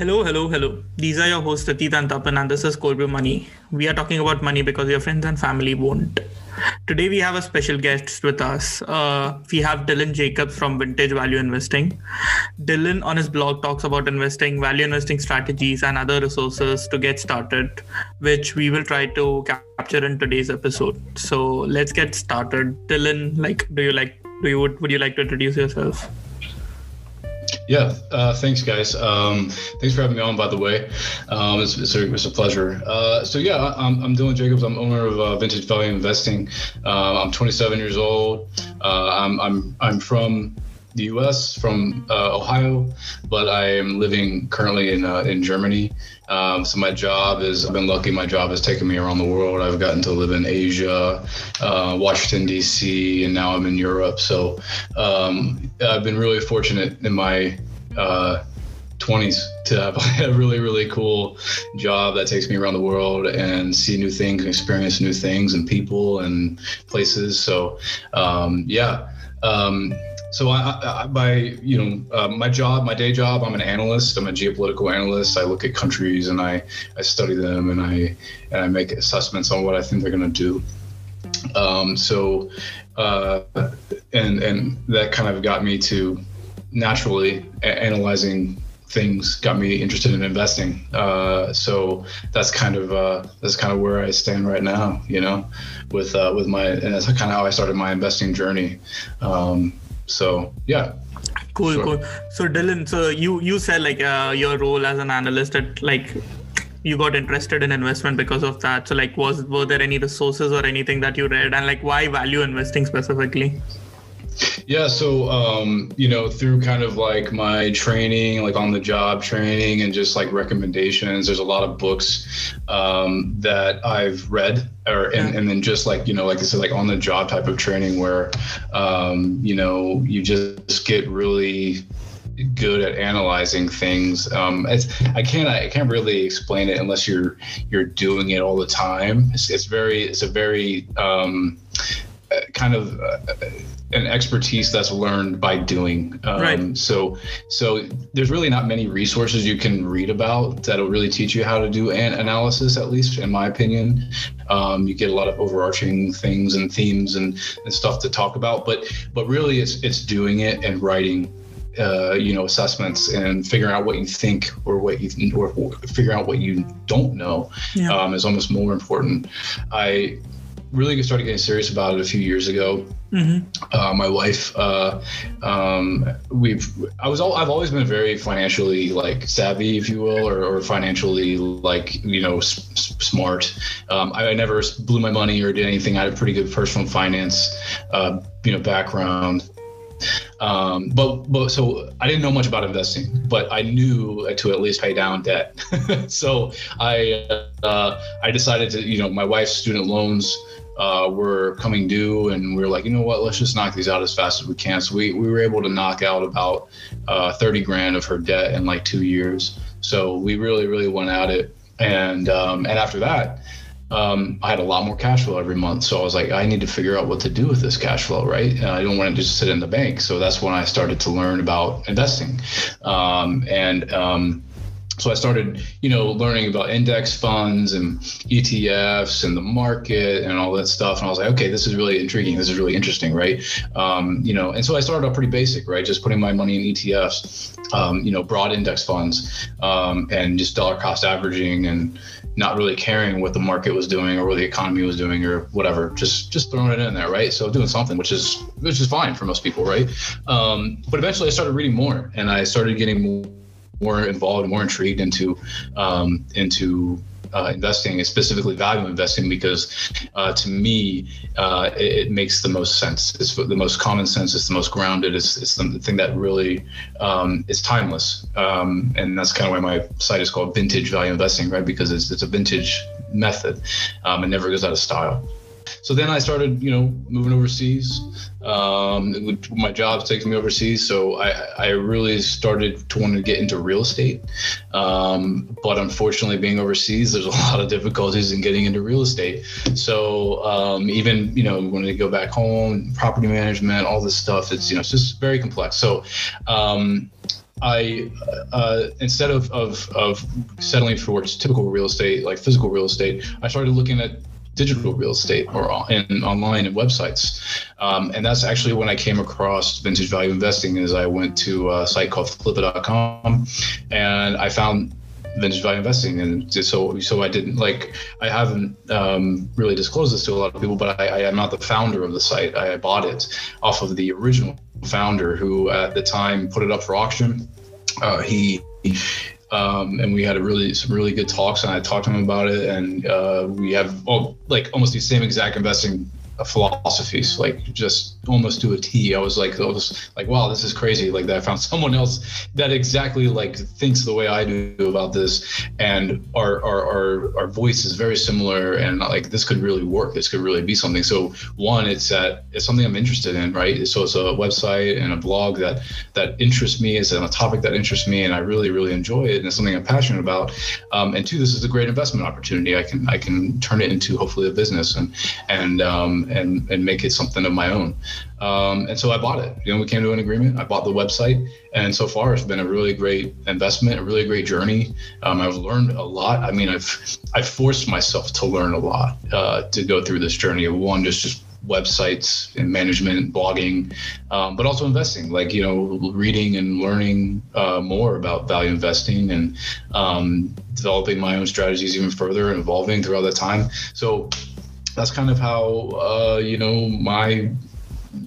Hello. These are your hosts, Atit and Tapan, and this is Corbio Money. We are talking about money because your friends and family won't. Today, we have a special guest with us. We have Dylan Jacobs from Vintage Value Investing. Dylan, on his blog, talks about investing, value investing strategies, and other resources to get started, which we will try to capture in today's episode. So let's get started. Dylan, would you like to introduce yourself? Yeah, thanks, guys. Thanks for having me on, by the way. It's a pleasure. I'm Dylan Jacobs. I'm owner of Vintage Value Investing. I'm 27 years old. I'm from the U.S., from Ohio, but I am living currently in Germany. So my job is, I've been lucky, my job has taken me around the world. I've gotten to live in Asia, Washington, D.C., and now I'm in Europe. So I've been really fortunate in my 20s to have a really, really cool job that takes me around the world and see new things, experience new things and people and places. So, my day job, I'm an analyst. I'm a geopolitical analyst. I look at countries and I study them and I make assessments on what I think they're going to do. And that kind of got me to naturally analyzing things, got me interested in investing. So that's kind of where I stand right now, and that's kind of how I started my investing journey. Cool. So Dylan, you said your role as an analyst at you got interested in investment because of that. So were there any resources or anything that you read, and why value investing specifically? Yeah. So, through kind of my training, on the job training and just recommendations, there's a lot of books that I've read on the job type of training where, you just get really good at analyzing things. I can't really explain it unless you're doing it all the time. It's a very an expertise that's learned by doing. Right. So there's really not many resources you can read about that'll really teach you how to do an analysis, at least in my opinion. You get a lot of overarching things and themes and stuff to talk about, but really it's doing it and writing assessments and figuring out what you think or figuring out what you don't know. Yeah. Is almost more important. I really started getting serious about it a few years ago. Mm-hmm. My wife, I've always been very financially savvy, if you will, or financially smart. I never blew my money or did anything. I had a pretty good personal finance, background. So I didn't know much about investing, but I knew to at least pay down debt. So I decided to, my wife's student loans were coming due, and we were like, you know what, let's just knock these out as fast as we can. So we were able to knock out about $30,000 of her debt in 2 years. So we really, really went at it. And after that, I had a lot more cash flow every month. So I was I need to figure out what to do with this cash flow, right? And I don't want it to just sit in the bank. So that's when I started to learn about investing. So I started, learning about index funds and ETFs and the market and all that stuff. And I was like, okay, this is really intriguing. This is really interesting, right? And so I started out pretty basic, right? Just putting my money in ETFs, broad index funds, and just dollar cost averaging and not really caring what the market was doing or what the economy was doing or whatever, just throwing it in there, right? So doing something, which is fine for most people, right? But eventually I started reading more, and I started getting more involved, more intrigued into investing, and specifically value investing, because to me, it makes the most sense. It's the most common sense. It's the most grounded. It's the thing that really is timeless. And that's kind of why my site is called Vintage Value Investing, right? Because it's a vintage method. It never goes out of style. So then I started, moving overseas. My job's taking me overseas, so I really started to want to get into real estate. But unfortunately, being overseas, there's a lot of difficulties in getting into real estate. So even when I go back home, property management, all this stuff, it's just very complex. So I instead of settling for what's typical real estate, like physical real estate, I started looking at digital real estate and online and websites. And that's actually when I came across Vintage Value Investing, as I went to a site called Flippa.com, and I found Vintage Value Investing. And so I didn't, like, I haven't really disclosed this to a lot of people, but I am not the founder of the site. I bought it off of the original founder, who at the time put it up for auction. And we had some really good talks, and I talked to him about it, and we have almost the same exact investing philosophies, like just almost to a T. I was like, wow, this is crazy. Like, that I found someone else that exactly like thinks the way I do about this, and our voice is very similar, and like, this could really work. This could really be something. So one, it's something I'm interested in, right? So it's a website and a blog that interests me. It's on a topic that interests me, and I really, really enjoy it, and it's something I'm passionate about. And two, this is a great investment opportunity. I can turn it into hopefully a business and make it something of my own. And so I bought it. We came to an agreement. I bought the website, and so far it's been a really great investment, a really great journey. I've learned a lot. I mean, I've forced myself to learn a lot to go through this journey of one, just websites and management, blogging, but also investing, reading and learning more about value investing, and developing my own strategies even further and evolving throughout that time. So that's kind of how, my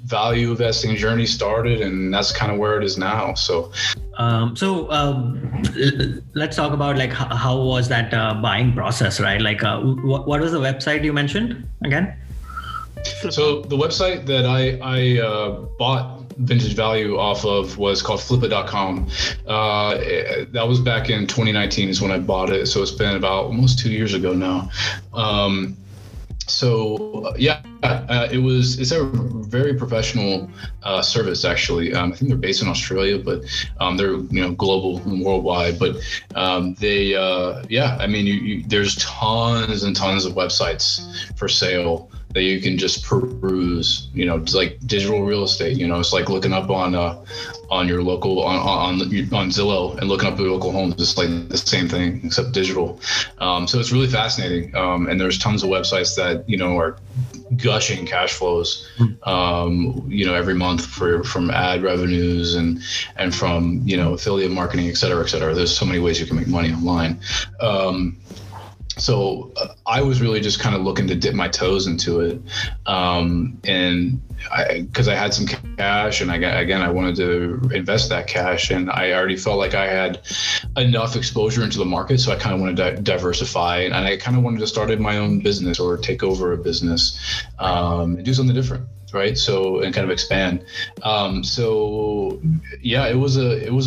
value investing journey started, and that's kind of where it is now. So let's talk about how was that buying process, right? What was the website you mentioned again? So the website that I bought Vintage Value off of was called Flippa.com. That was back in 2019 is when I bought it. So it's been about almost 2 years ago now. It's a very professional service, actually. I think they're based in Australia, but they're global and worldwide. But there's tons and tons of websites for sale that you can just peruse. It's like digital real estate. It's like looking up on your local on Zillow and looking up your local homes. It's like the same thing except digital. So it's really fascinating. And there's tons of websites that are gushing cash flows, every month from ad revenues and from affiliate marketing, et cetera, et cetera. There's so many ways you can make money online. So I was really just kind of looking to dip my toes into it, because I had some cash, and I wanted to invest that cash, and I already felt like I had enough exposure into the market, so I kind of wanted to diversify, and I kind of wanted to start my own business or take over a business and do something different. Right. So, and kind of expand. It was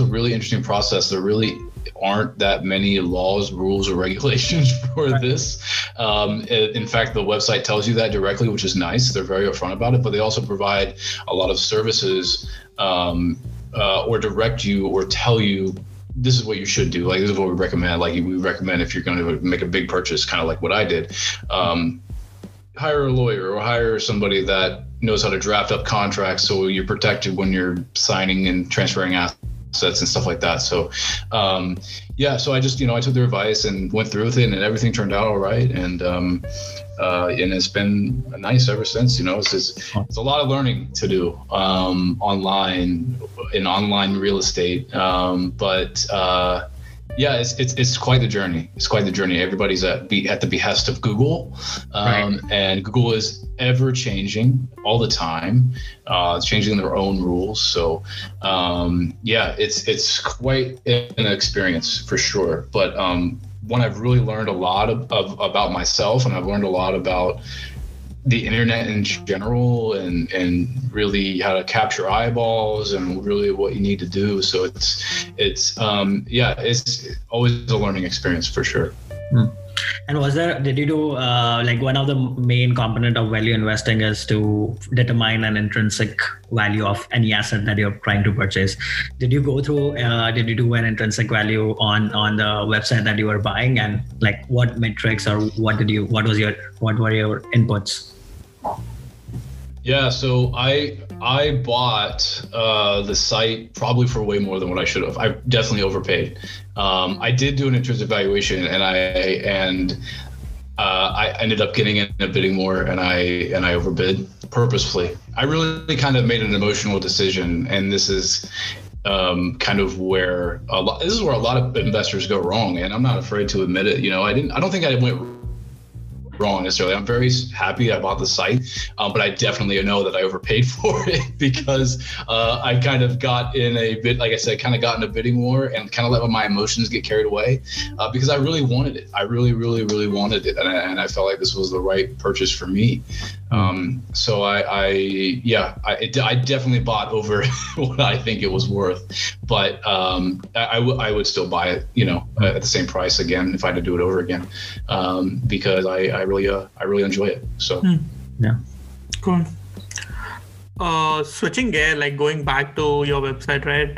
a really interesting process. There really aren't that many laws, rules, or regulations for this. In fact, the website tells you that directly, which is nice. They're very upfront about it, but they also provide a lot of services, or direct you or tell you, this is what you should do. Like, this is what we recommend. Like, we recommend if you're going to make a big purchase, kind of like what I did, hire a lawyer or hire somebody that knows how to draft up contracts, so you're protected when you're signing and transferring assets and stuff like that. So, so I just, I took their advice and went through with it, and everything turned out all right. And and it's been nice ever since. It's a lot of learning to do online in online real estate, it's quite the journey. It's quite the journey. Everybody's at the behest of Google, right. And Google is ever changing all the time. It's changing their own rules. So, it's quite an experience for sure. But one I've really learned a lot about myself, and I've learned a lot about the internet in general, and really how to capture eyeballs, and really what you need to do. So it's always a learning experience for sure. And did you do one of the main component of value investing is to determine an intrinsic value of any asset that you're trying to purchase. Did you do an intrinsic value on the website that you were buying, and what metrics or what were your inputs? Yeah, so I bought the site probably for way more than what I should have. I definitely overpaid. I did do an intrinsic valuation, and I ended up getting in a bidding war, and I overbid purposefully. I really kind of made an emotional decision, and this is kind of where a lot of investors go wrong, and I'm not afraid to admit it. You know, I don't think I went wrong necessarily. I'm very happy I bought the site, but I definitely know that I overpaid for it because I kind of got in a bit, like I said, kind of got in a bidding war and kind of let my emotions get carried away because I really wanted it. I really, really, really wanted it. And I felt like this was the right purchase for me. So I definitely bought over what I think it was worth, but I would still buy it, you know, at the same price again if I had to do it over again, because I really enjoy it. So yeah, cool. Switching gear, like going back to your website, right?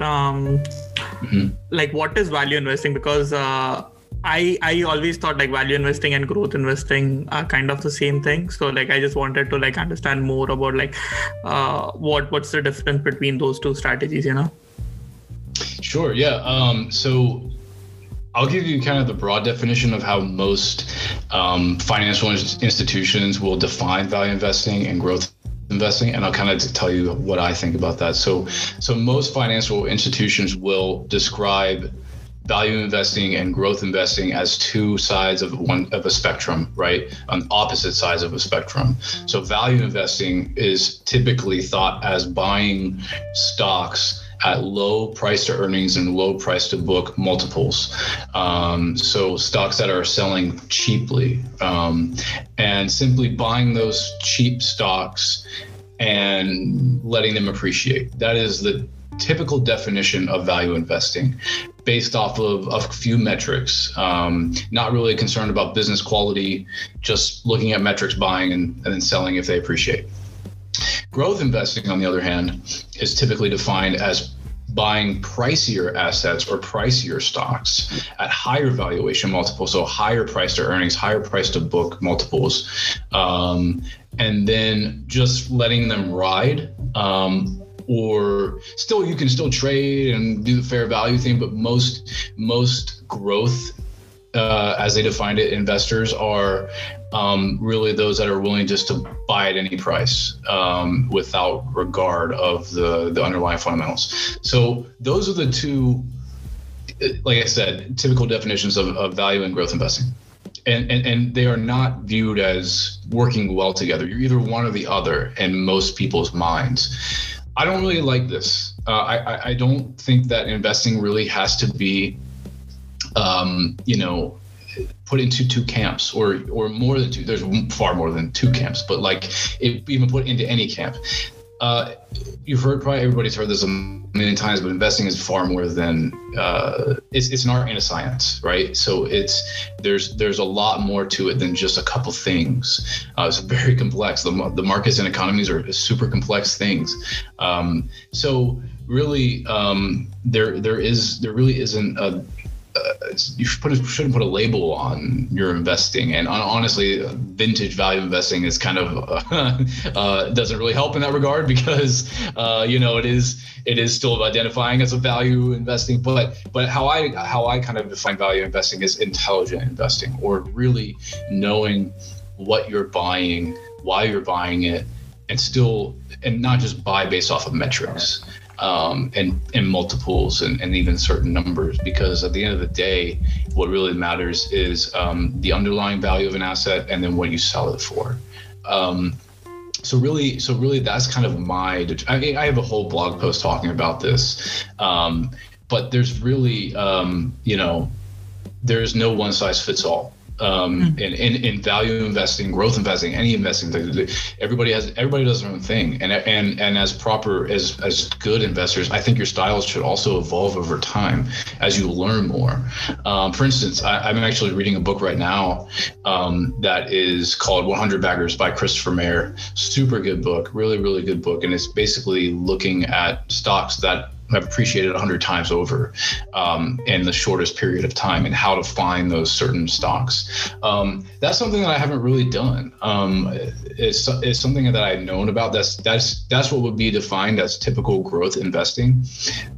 Like what is value investing? Because I always thought like value investing and growth investing are kind of the same thing. So like I just wanted to like understand more about like what's the difference between those two strategies, you know? Sure. Yeah. So I'll give you kind of the broad definition of how most financial institutions will define value investing and growth investing, and I'll kind of tell you what I think about that. So most financial institutions will describe value investing and growth investing as two sides of a spectrum, right? On opposite sides of a spectrum. So value investing is typically thought as buying stocks at low price to earnings and low price to book multiples. So stocks that are selling cheaply, and simply buying those cheap stocks and letting them appreciate. That is the typical definition of value investing, based off of a few metrics. Not really concerned about business quality, just looking at metrics, buying and then selling if they appreciate. Growth investing, on the other hand, is typically defined as buying pricier assets or pricier stocks at higher valuation multiples, so higher price to earnings, higher price to book multiples, and then just letting them ride. Or still, you can still trade and do the fair value thing, but most growth, as they defined it, investors are really those that are willing just to buy at any price without regard of the underlying fundamentals. So those are the two, like I said, typical definitions of value and growth investing. And they are not viewed as working well together. You're either one or the other in most people's minds. I don't really like this. I don't think that investing really has to be, put into two camps or more than two. There's far more than two camps, but like it even put into any camp. You've heard, probably everybody's heard this a million times, but investing is far more than it's an art and a science, right? So there's a lot more to it than just a couple things. It's very complex. The markets and economies are super complex things. So really, there really isn't a. You shouldn't put a label on your investing, and honestly, vintage value investing is kind of doesn't really help in that regard because it is still identifying as a value investing. But how I kind of define value investing is intelligent investing, or really knowing what you're buying, why you're buying it, and not just buy based off of metrics. And multiples and even certain numbers, because at the end of the day, what really matters is the underlying value of an asset and then what you sell it for. So really, that's kind of I have a whole blog post talking about this, but there's really, there's no one size fits all. In value investing, growth investing, any investing, everybody does their own thing, and as proper as good investors, I think your styles should also evolve over time as you learn more. For instance, I'm actually reading a book right now that is called 100 Baggers by Christopher Mayer. Super good book, really really good book, and it's basically looking at stocks that have appreciated 100 times over in the shortest period of time, and how to find those certain stocks. That's something that I haven't really done. It's something that I've known about. That's what would be defined as typical growth investing,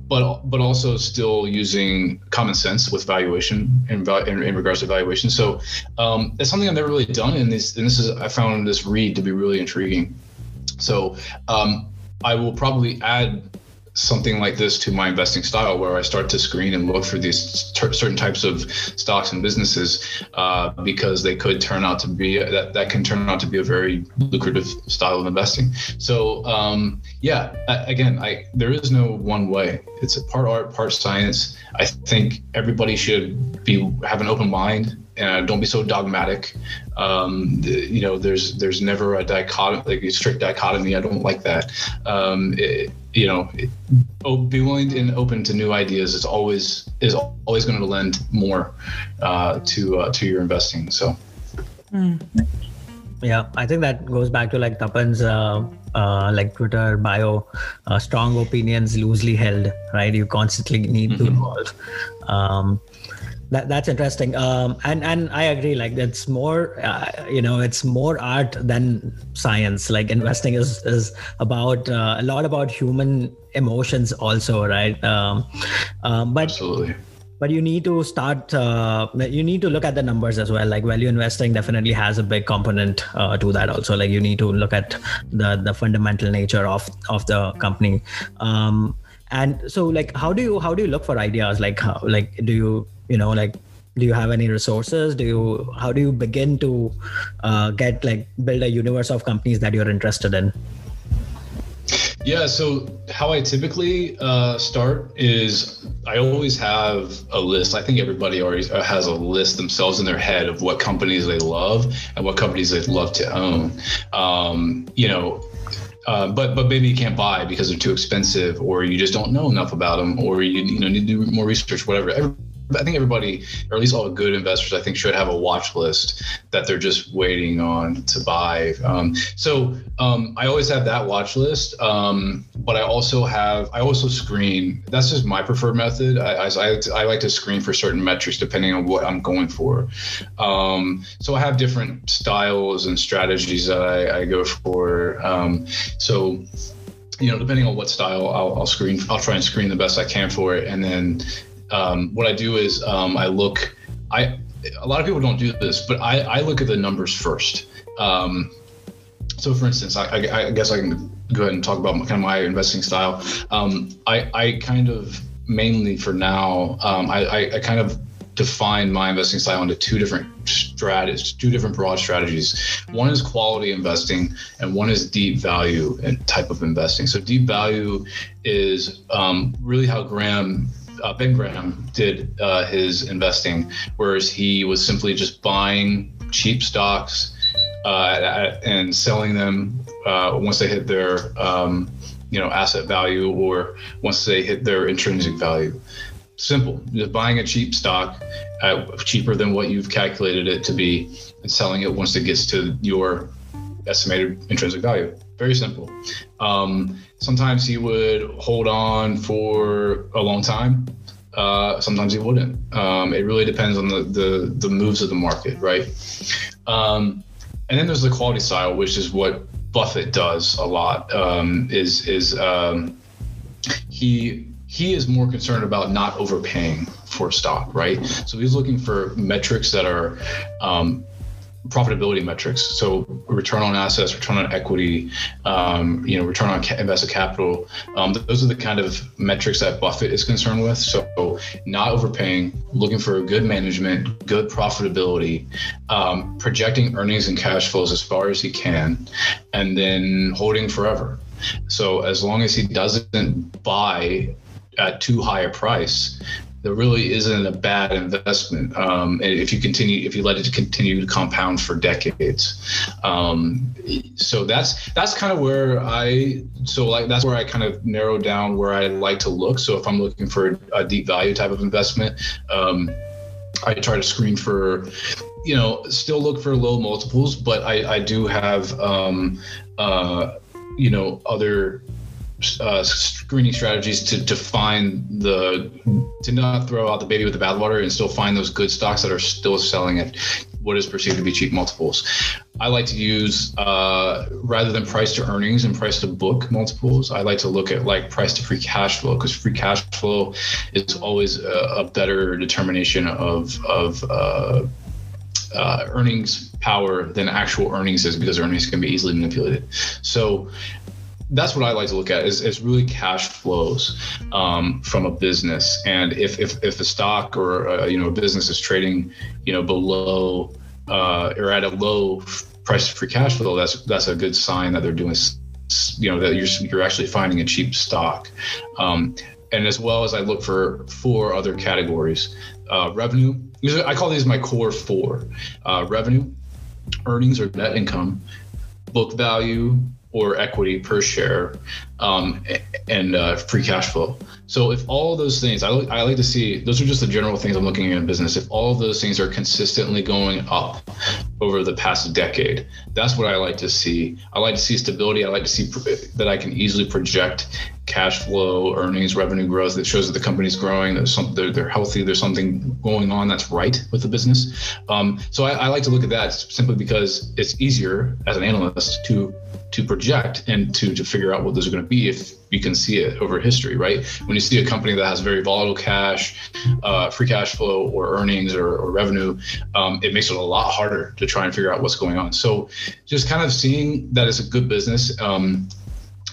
but also still using common sense with valuation in regards to valuation. So it's something I've never really done, I found this read to be really intriguing. So I will probably add something like this to my investing style, where I start to screen and look for these certain types of stocks and businesses, because they could turn out to be that can turn out to be a very lucrative style of investing. So there is no one way. It's a part art, part science. I think everybody should have an open mind. Don't be so dogmatic. There's never a dichotomy, like a strict dichotomy. I don't like that. Be willing and open to new ideas is always going to lend more to your investing. So. Yeah, I think that goes back to like Tapan's like Twitter bio, strong opinions loosely held, right? You constantly need to evolve. That's interesting, and I agree. Like that's more, it's more art than science. Like investing is about a lot about human emotions, also, right? Absolutely. But you need to start. You need to look at the numbers as well. Like value investing definitely has a big component to that also. Like you need to look at the fundamental nature of the company. And so, like, how do you look for ideas? Like, do you have any resources? How do you begin to build a universe of companies that you're interested in? Yeah, so how I typically start is I always have a list. I think everybody already has a list themselves in their head of what companies they love and what companies they'd love to own. But maybe you can't buy because they're too expensive, or you just don't know enough about them, or you need to do more research, whatever. I think everybody, or at least all good investors, I think should have a watch list that they're just waiting on to buy. I always have that watch list, but I also screen. That's just my preferred method. I like to screen for certain metrics depending on what I'm going for. So I have different styles and strategies that I go for. Depending on what style, I'll try and screen the best I can for it, and then. What I do is a lot of people don't do this, but I look at the numbers first. So for instance, I guess I can go ahead and talk about my investing style. I kind of mainly for now, I kind of define my investing style into two different broad strategies. One is quality investing, and one is deep value and type of investing. So deep value is really how Ben Graham did his investing, whereas he was simply just buying cheap stocks and selling them once they hit their asset value, or once they hit their intrinsic value. Simple, just buying a cheap stock cheaper than what you've calculated it to be, and selling it once it gets to your estimated intrinsic value. Very simple. Sometimes he would hold on for a long time. Sometimes he wouldn't. It really depends on the moves of the market, right? And then there's the quality style, which is what Buffett does a lot. He is more concerned about not overpaying for stock, right? So he's looking for metrics that are profitability metrics, so return on assets, return on equity, return on invested capital. Those are the kind of metrics that Buffett is concerned with. So not overpaying, looking for good management, good profitability, projecting earnings and cash flows as far as he can, and then holding forever. So as long as he doesn't buy at too high a price, there really isn't a bad investment. If you let it continue to compound for decades. So that's kind of where that's where I kind of narrow down where I like to look. So if I'm looking for a deep value type of investment, I try to screen for, still look for low multiples, but I do have, other screening strategies to find to not throw out the baby with the bathwater and still find those good stocks that are still selling at what is perceived to be cheap multiples. I like to use, rather than price to earnings and price to book multiples, I like to look at like price to free cash flow, because free cash flow is always a better determination of earnings power than actual earnings is, because earnings can be easily manipulated. So that's what I like to look at is really cash flows from a business. And if a stock or a business is trading below or at a low price free cash flow, that's a good sign that they're doing that you're actually finding a cheap stock. And as well as I look for four other categories: revenue. I call these my core four: revenue, earnings or net income, book value or equity per share, and free cash flow. So if all those things, I like to see, those are just the general things I'm looking at in business. If all of those things are consistently going up over the past decade, that's what I like to see. I like to see stability. I like to see that I can easily project cash flow, earnings, revenue growth that shows that the company's growing, that they're healthy, there's something going on that's right with the business. So I like to look at that simply because it's easier as an analyst to project and to figure out what those are going to be if you can see it over history, right? When you see a company that has very volatile cash, free cash flow or earnings or revenue, it makes it a lot harder to try and figure out what's going on. So just kind of seeing that it's a good business and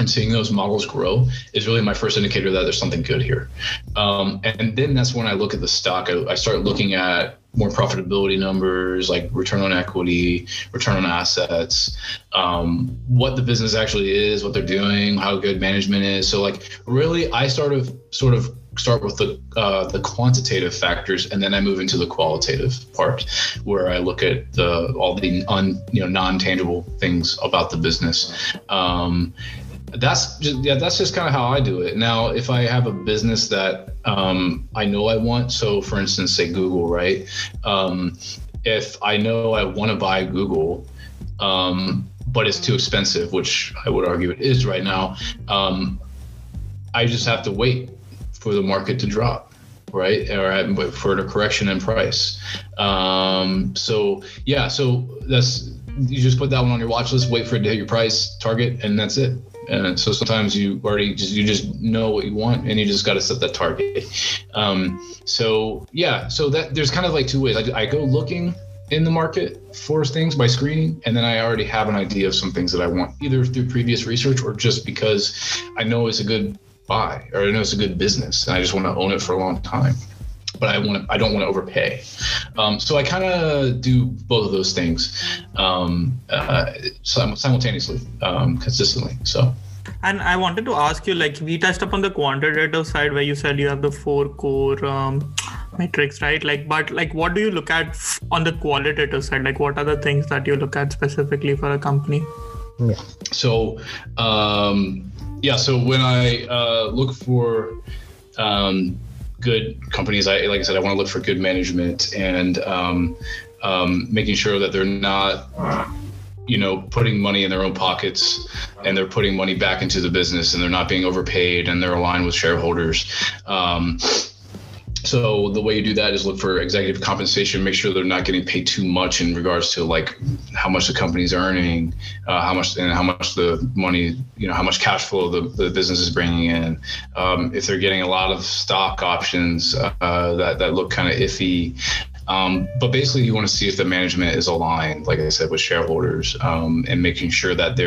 seeing those models grow is really my first indicator that there's something good here. And then that's when I look at the stock. I start looking at more profitability numbers, like return on equity, return on assets, what the business actually is, what they're doing, how good management is. So like really, I sort of start with the quantitative factors, and then I move into the qualitative part, where I look at all the non-tangible things about the business. That's just kind of how I do it. Now, if I have a business that I know I want, so for instance, say Google, right? If I know I want to buy Google, but it's too expensive, which I would argue it is right now, I just have to wait for the market to drop, right? Or for a correction in price. So that's, you just put that one on your watch list, wait for it to hit your price target, and that's it. And so sometimes you just know what you want, and you just got to set that target. So that there's kind of like two ways. I go looking in the market for things by screening, and then I already have an idea of some things that I want, either through previous research or just because I know it's a good buy or I know it's a good business, and I just want to own it for a long time. But I don't want to overpay. So I kind of do both of those things simultaneously, consistently. So. And I wanted to ask you, like, we touched upon the quantitative side where you said you have the four core metrics, right? Like, but like, what do you look at on the qualitative side? Like, what are the things that you look at specifically for a company? Yeah. So, so when I look for good companies, I want to look for good management and making sure that they're not, putting money in their own pockets, and they're putting money back into the business, and they're not being overpaid, and they're aligned with shareholders. So the way you do that is look for executive compensation, make sure they're not getting paid too much in regards to like how much the company's earning, how much the money, how much cash flow the business is bringing in. If they're getting a lot of stock options that look kind of iffy. But basically you want to see if the management is aligned, like I said, with shareholders, and making sure that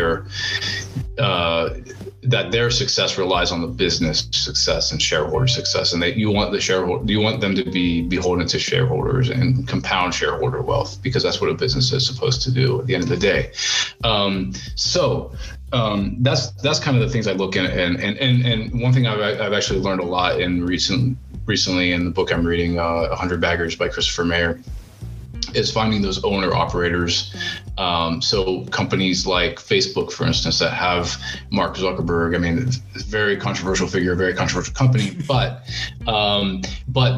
their success relies on the business success and shareholder success, and that you want them to be beholden to shareholders and compound shareholder wealth, because that's what a business is supposed to do at the end of the day. That's kind of the things I look at, and one thing I've actually learned a lot in recently in the book I'm reading, 100 Baggers by Christopher Mayer. is finding those owner operators. So companies like Facebook, for instance, that have Mark Zuckerberg. I mean, very controversial figure, very controversial company, but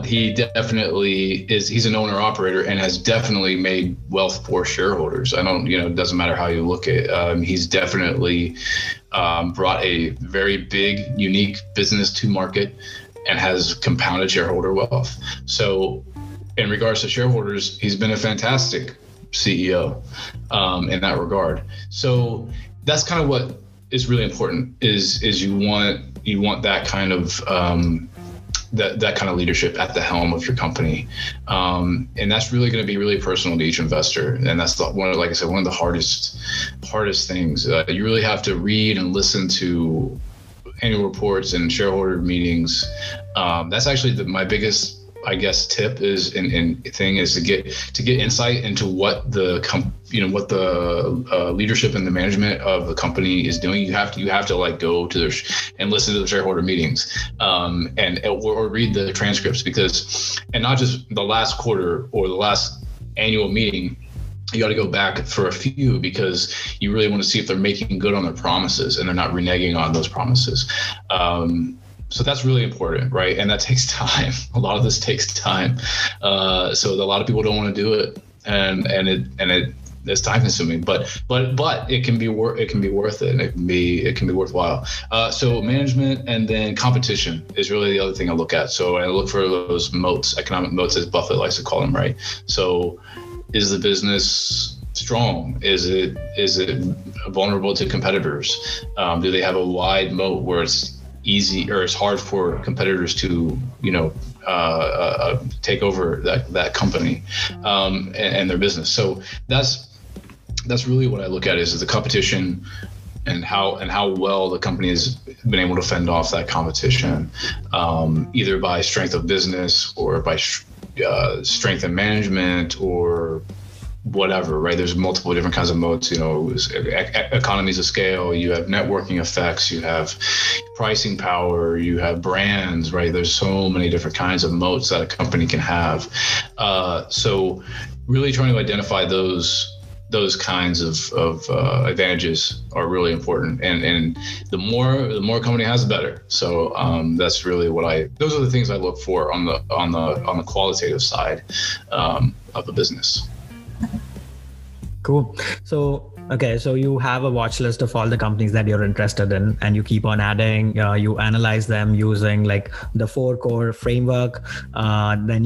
he definitely is. He's an owner operator and has definitely made wealth for shareholders. I don't, it doesn't matter how you look at it. He's definitely brought a very big, unique business to market and has compounded shareholder wealth. So in regards to shareholders, he's been a fantastic CEO in that regard. So that's kind of what is really important is you want that kind of that kind of leadership at the helm of your company. And that's really going to be really personal to each investor. And that's one of the hardest things. You really have to read and listen to annual reports and shareholder meetings. That's actually my biggest, I guess, tip is and thing is to get insight into what the leadership and the management of the company is doing. You have to go to and listen to the shareholder meetings, or read the transcripts, and not just the last quarter or the last annual meeting. You got to go back for a few because you really want to see if they're making good on their promises and they're not reneging on those promises. So that's really important, right? And that takes time. A lot of this takes time. So a lot of people don't want to do it, and it's time consuming. But it can be worth it, and it can be worthwhile. So management, and then competition is really the other thing I look at. So I look for those moats, economic moats, as Buffett likes to call them, right? So is the business strong? Is it vulnerable to competitors? Do they have a wide moat where it's easy, or it's hard for competitors to, take over that company and their business? So that's really what I look at is the competition and how well the company has been able to fend off that competition, either by strength of business or by strength in management or whatever, right? There's multiple different kinds of moats, economies of scale, you have networking effects, you have pricing power, you have brands, right? There's so many different kinds of moats that a company can have. So really trying to identify those kinds of advantages are really important. And the more company has, the better. So that's really those are the things I look for on the qualitative side of the business. Cool. So you have a watch list of all the companies that you're interested in, and you keep on adding, you analyze them using the 4 core framework. Then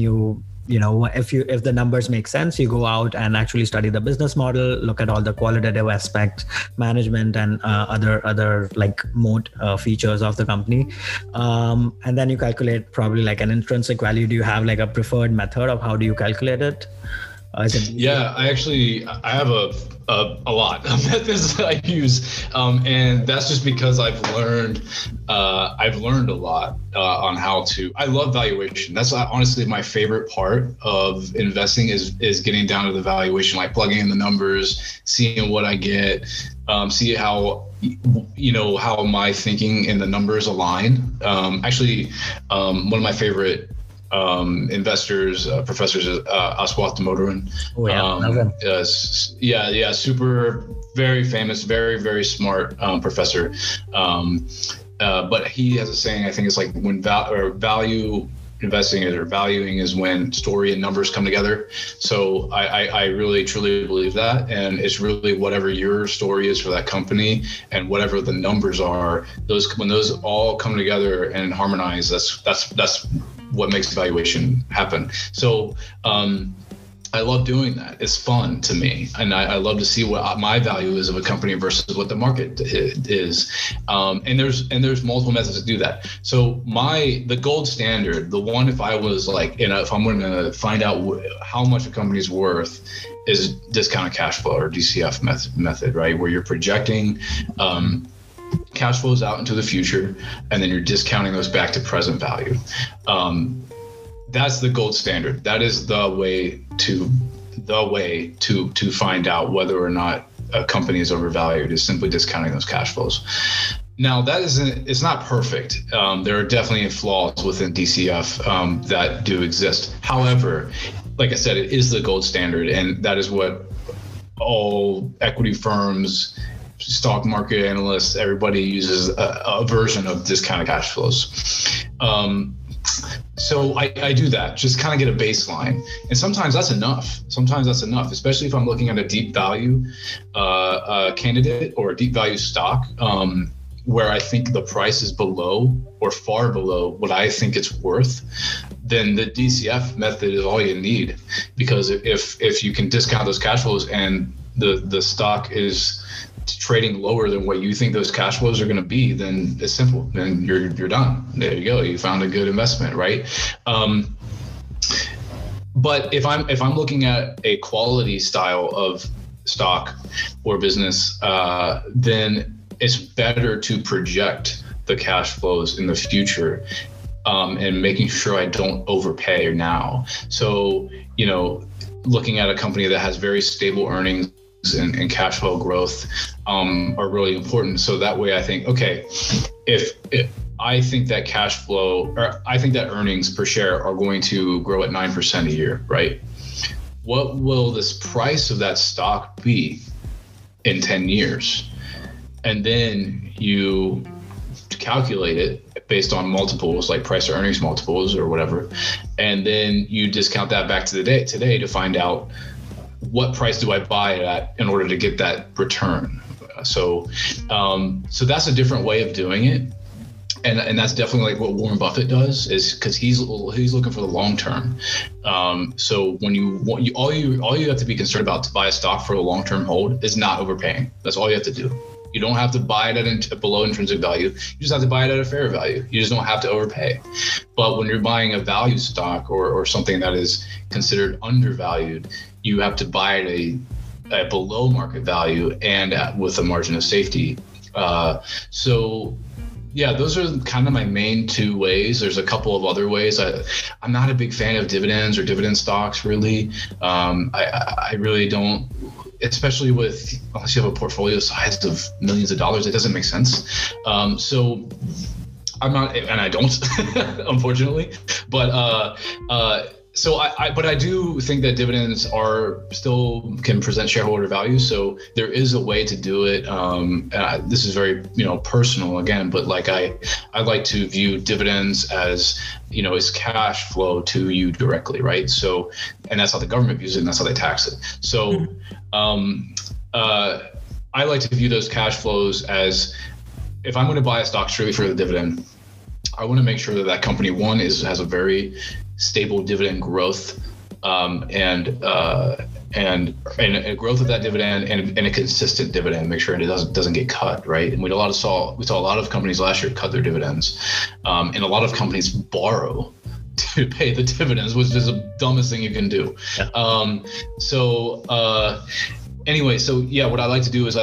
if the numbers make sense, you go out and actually study the business model, look at all the qualitative aspects, management, and other moat features of the company, and then you calculate probably an intrinsic value. Do you have a preferred method of how do you calculate it? Yeah, I have a lot of methods that I use, and that's just because I've learned a lot on how to. I love valuation. That's honestly my favorite part of investing is getting down to the valuation, plugging in the numbers, seeing what I get, see how how my thinking and the numbers align. One of my favorite investors, professors, Aswath Damodaran. Oh, yeah. Super, very famous, very, very smart professor. But he has a saying, I think it's when value investing or valuing is when story and numbers come together. So I really truly believe that. And it's really whatever your story is for that company and whatever the numbers are, when those all come together and harmonize, that's what makes valuation happen. So I love doing that. It's fun to me. And I love to see what my value is of a company versus what the market is. And there's multiple methods to do that. So the gold standard, the one, if I was if I'm going to find out how much a company is worth, is discounted cash flow, or DCF method, right? Where you're projecting, cash flows out into the future, and then you're discounting those back to present value. That's the gold standard. That is the way to find out whether or not a company is overvalued, is simply discounting those cash flows. Now, it's not perfect. There are definitely flaws within DCF that do exist. However, like I said, it is the gold standard, and that is what all equity firms, stock market analysts, everybody uses a version of discounted cash flows. So I do that, just kind of get a baseline. And sometimes that's enough. Especially if I'm looking at a deep value candidate or a deep value stock where I think the price is below or far below what I think it's worth, then the DCF method is all you need. Because if you can discount those cash flows and the stock is trading lower than what you think those cash flows are going to be, then it's simple. Then you're done. There you go. You found a good investment, right? But if I'm looking at a quality style of stock or business, then it's better to project the cash flows in the future, and making sure I don't overpay now. So, you know, looking at a company that has very stable earnings and cash flow growth are really important. So that way I think, okay, if I think that cash flow, or I think that earnings per share are going to grow at 9% a year, right? What will this price of that stock be in 10 years? And then you calculate it based on multiples, like price to earnings multiples or whatever. And then you discount that back to the day today to find out, what price do I buy it at in order to get that return? So that's a different way of doing it, and that's definitely like what Warren Buffett does, is because he's looking for the long term. So when you have to be concerned about to buy a stock for a long term hold is not overpaying. That's all you have to do. You don't have to buy it at below intrinsic value. You just have to buy it at a fair value. You just don't have to overpay. But when you're buying a value stock or something that is considered undervalued, you have to buy it at below market value and with a margin of safety. So yeah, those are kind of my main two ways. There's a couple of other ways. I'm not a big fan of dividends or dividend stocks, really. I really don't, especially with, unless you have a portfolio size of millions of dollars, it doesn't make sense. So I'm not, and I don't, unfortunately, but, So I do think that dividends are still can present shareholder value. So there is a way to do it. This is very, personal again, but like I like to view dividends as, it's cash flow to you directly, right? So, and that's how the government views it, and that's how they tax it. So I like to view those cash flows as, if I'm going to buy a stock strictly for the dividend, I want to make sure that company, one, has a very stable dividend growth and growth of that dividend and a consistent dividend. Make sure it doesn't get cut, right? And we saw a lot of companies last year cut their dividends, and a lot of companies borrow to pay the dividends, which is the dumbest thing you can do. Yeah. So what I like to do is I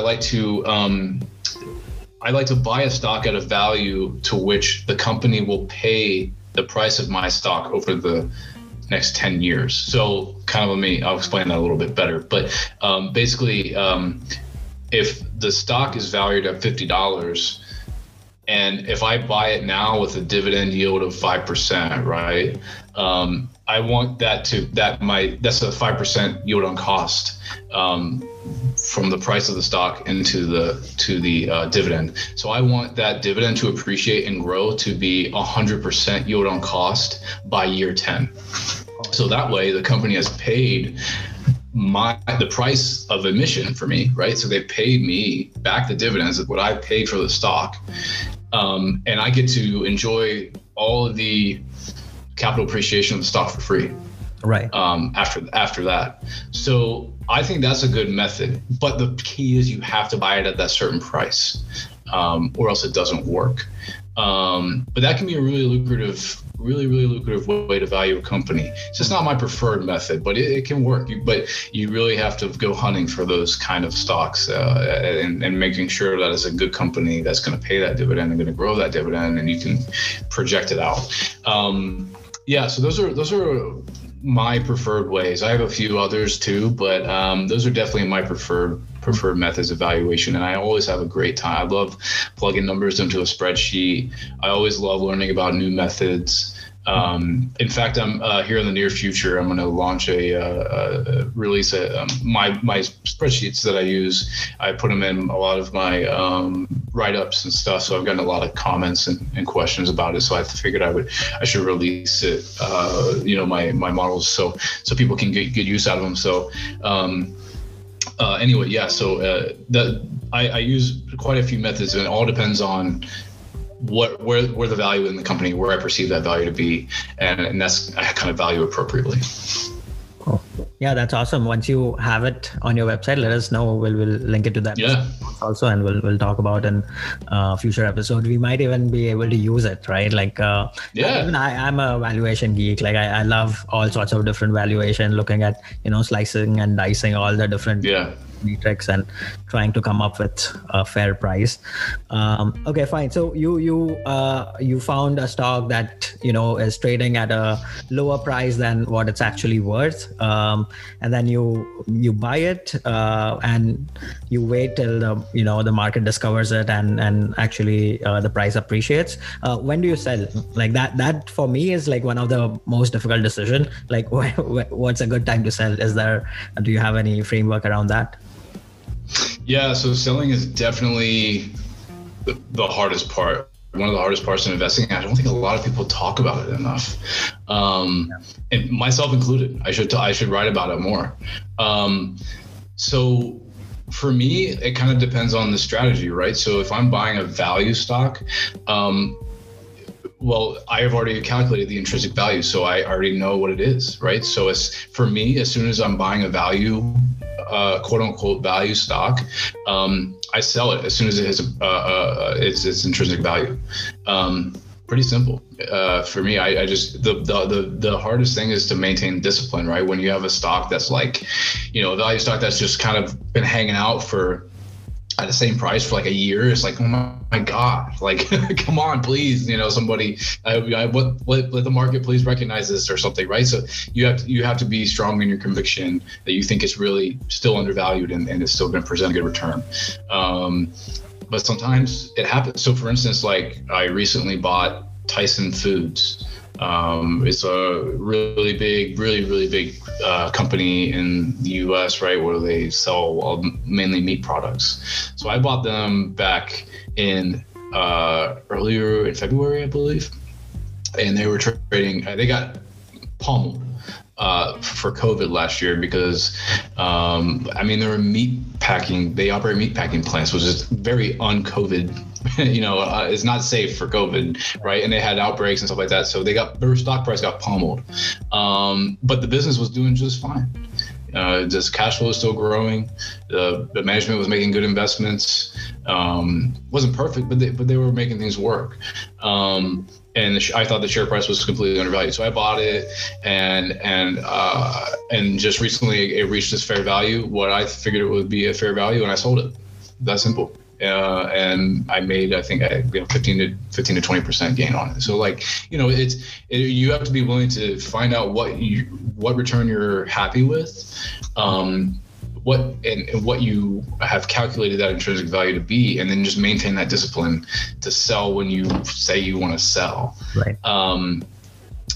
like to buy a stock at a value to which the company will pay the price of my stock over the next 10 years. So kind of I'll explain that a little bit better. But if the stock is valued at $50, and if I buy it now with a dividend yield of 5%, right? I want that's a 5% yield on cost from the price of the stock into the dividend. So I want that dividend to appreciate and grow to be 100% yield on cost by year 10. So that way the company has paid the price of admission for me, right? So they paid me back the dividends of what I paid for the stock, and I get to enjoy all of the capital appreciation of the stock for free, right? After that. So I think that's a good method, but the key is you have to buy it at that certain price, or else it doesn't work. But that can be a really, really lucrative way to value a company. So it's not my preferred method, but it can work. But you really have to go hunting for those kind of stocks and making sure that it's a good company that's going to pay that dividend and going to grow that dividend, and you can project it out. So those are my preferred ways. I have a few others too, but those are definitely my preferred methods of valuation. And I always have a great time. I love plugging numbers into a spreadsheet. I always love learning about new methods. In fact, I'm here in the near future, I'm going to launch my spreadsheets that I use. I put them in a lot of my write-ups and stuff. So I've gotten a lot of comments and questions about it. So I figured I should release it, my models so people can get good use out of them. So anyway, yeah. So I use quite a few methods, and it all depends on where the value in the company, where I perceive that value to be, and that's, I kind of value appropriately. Cool. Yeah, that's awesome. Once you have it on your website, let us know. We'll link it to that also, and we'll talk about in future episode. We might even be able to use it, right? Like even I'm a valuation geek. Like I love all sorts of different valuation, looking at slicing and dicing all the different metrics and trying to come up with a fair price. Okay, fine. So you found a stock that is trading at a lower price than what it's actually worth, and then you buy it, and you wait till the market discovers it and actually the price appreciates. When do you sell? Like that for me is like one of the most difficult decision. Like what's a good time to sell? Do you have any framework around that? Yeah, so selling is definitely the hardest part. One of the hardest parts in investing. I don't think a lot of people talk about it enough, and myself included. I should write about it more. So for me, it kind of depends on the strategy, right? So if I'm buying a value stock, I have already calculated the intrinsic value, so I already know what it is, right? So it's, for me, as soon as I'm buying a value, quote unquote value stock, I sell it as soon as it has its intrinsic value. Pretty simple. For me, I just, the hardest thing is to maintain discipline, right? When you have a stock that's like, a value stock that's just kind of been hanging out at the same price for like a year, it's like, oh my God, like, come on, please, somebody, let the market please recognize this or something, right? So you have to be strong in your conviction that you think it's really still undervalued and it's still going to present a good return. But sometimes it happens. So for instance, like I recently bought Tyson Foods. It's a really big, really, really big company in the US, right, where they sell mainly meat products. So I bought them back in earlier in February, I believe, and they were trading. They got pummeled for COVID last year because, they were they operate meat packing plants, which is very un-COVID. It's not safe for COVID, right? And they had outbreaks and stuff like that. So their stock price got pummeled. But the business was doing just fine. Just cash flow is still growing. The management was making good investments. Wasn't perfect, but they were making things work. I thought the share price was completely undervalued. So I bought it and just recently it reached its fair value, what I figured it would be a fair value, and I sold it. That simple. And I made, 15 to 20% gain on it. So you have to be willing to find out what return you're happy with, and what you have calculated that intrinsic value to be, and then just maintain that discipline to sell when you say you want to sell. Right.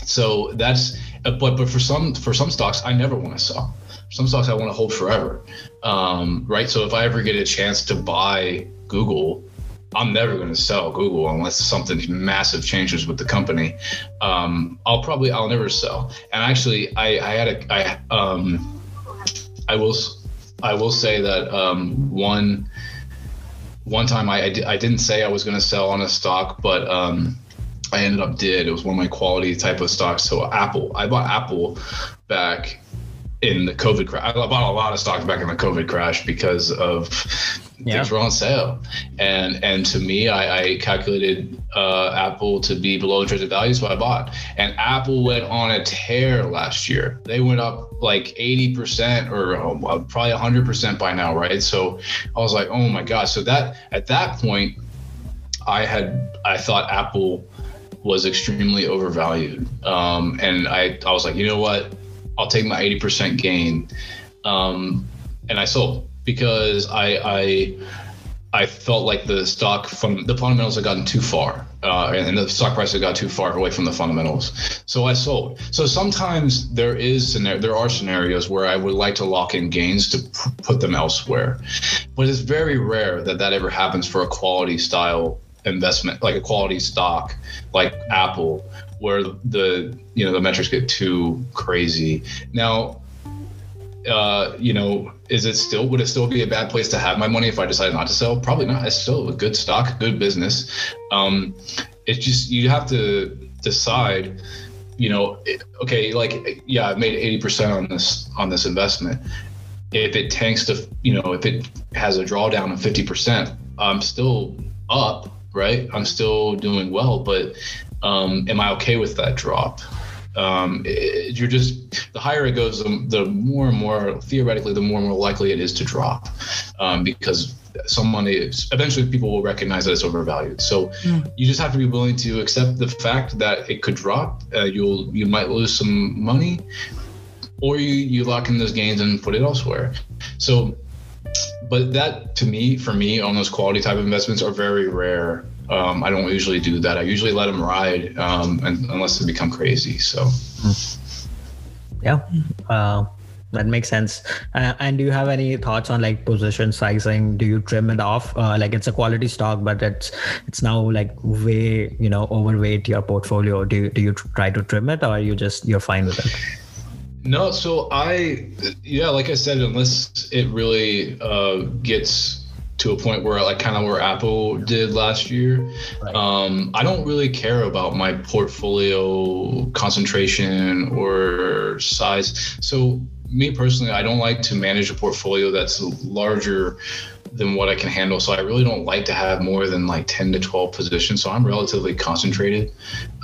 So that's, but for some stocks, I never want to sell. Some stocks I want to hold forever, right? So if I ever get a chance to buy Google, I'm never going to sell Google unless something massive changes with the company. I'll never sell. And actually, I will say that one time I didn't say I was going to sell on a stock, but I ended up did. It was one of my quality type of stocks. So Apple, I bought Apple back in the COVID crash. I bought a lot of stocks back in the COVID crash because of things were on sale, and to me, I calculated Apple to be below intrinsic value, so I bought. And Apple went on a tear last year. They went up like 80% or probably 100% by now, right? So I was like, oh my gosh! So that at that point, I thought Apple was extremely overvalued, and I was like, you know what? I'll take my 80% gain, and I sold because I felt like the stock, from the fundamentals, had gotten too far. and the stock prices got too far away from the fundamentals. So I sold. So sometimes there are scenarios where I would like to lock in gains to put them elsewhere. But it's very rare that that ever happens for a quality style investment, like a quality stock like Apple, where the metrics get too crazy. Now, would it still be a bad place to have my money if I decided not to sell? Probably not. It's still a good stock, good business. It's just, you have to decide, I made 80% on this investment. If it tanks to, if it has a drawdown of 50%, I'm still up, right? I'm still doing well, but am I okay with that drop? The higher it goes, the more and more, theoretically, the more and more likely it is to drop, because eventually people will recognize that it's overvalued. So you just have to be willing to accept the fact that it could drop. You might lose some money, or you lock in those gains and put it elsewhere. So, but that for me on those quality type investments are very rare. I don't usually do that. I usually let them ride, unless they become crazy. So, yeah, that makes sense. And do you have any thoughts on like position sizing? Do you trim it off? Like it's a quality stock, but it's now like way overweight your portfolio. Do you try to trim it, or you're fine with it? No. So like I said, unless it really gets to a point where like kind of where Apple did last year. Right. I don't really care about my portfolio concentration or size. So me personally, I don't like to manage a portfolio that's larger than what I can handle. So I really don't like to have more than like 10 to 12 positions. So I'm relatively concentrated.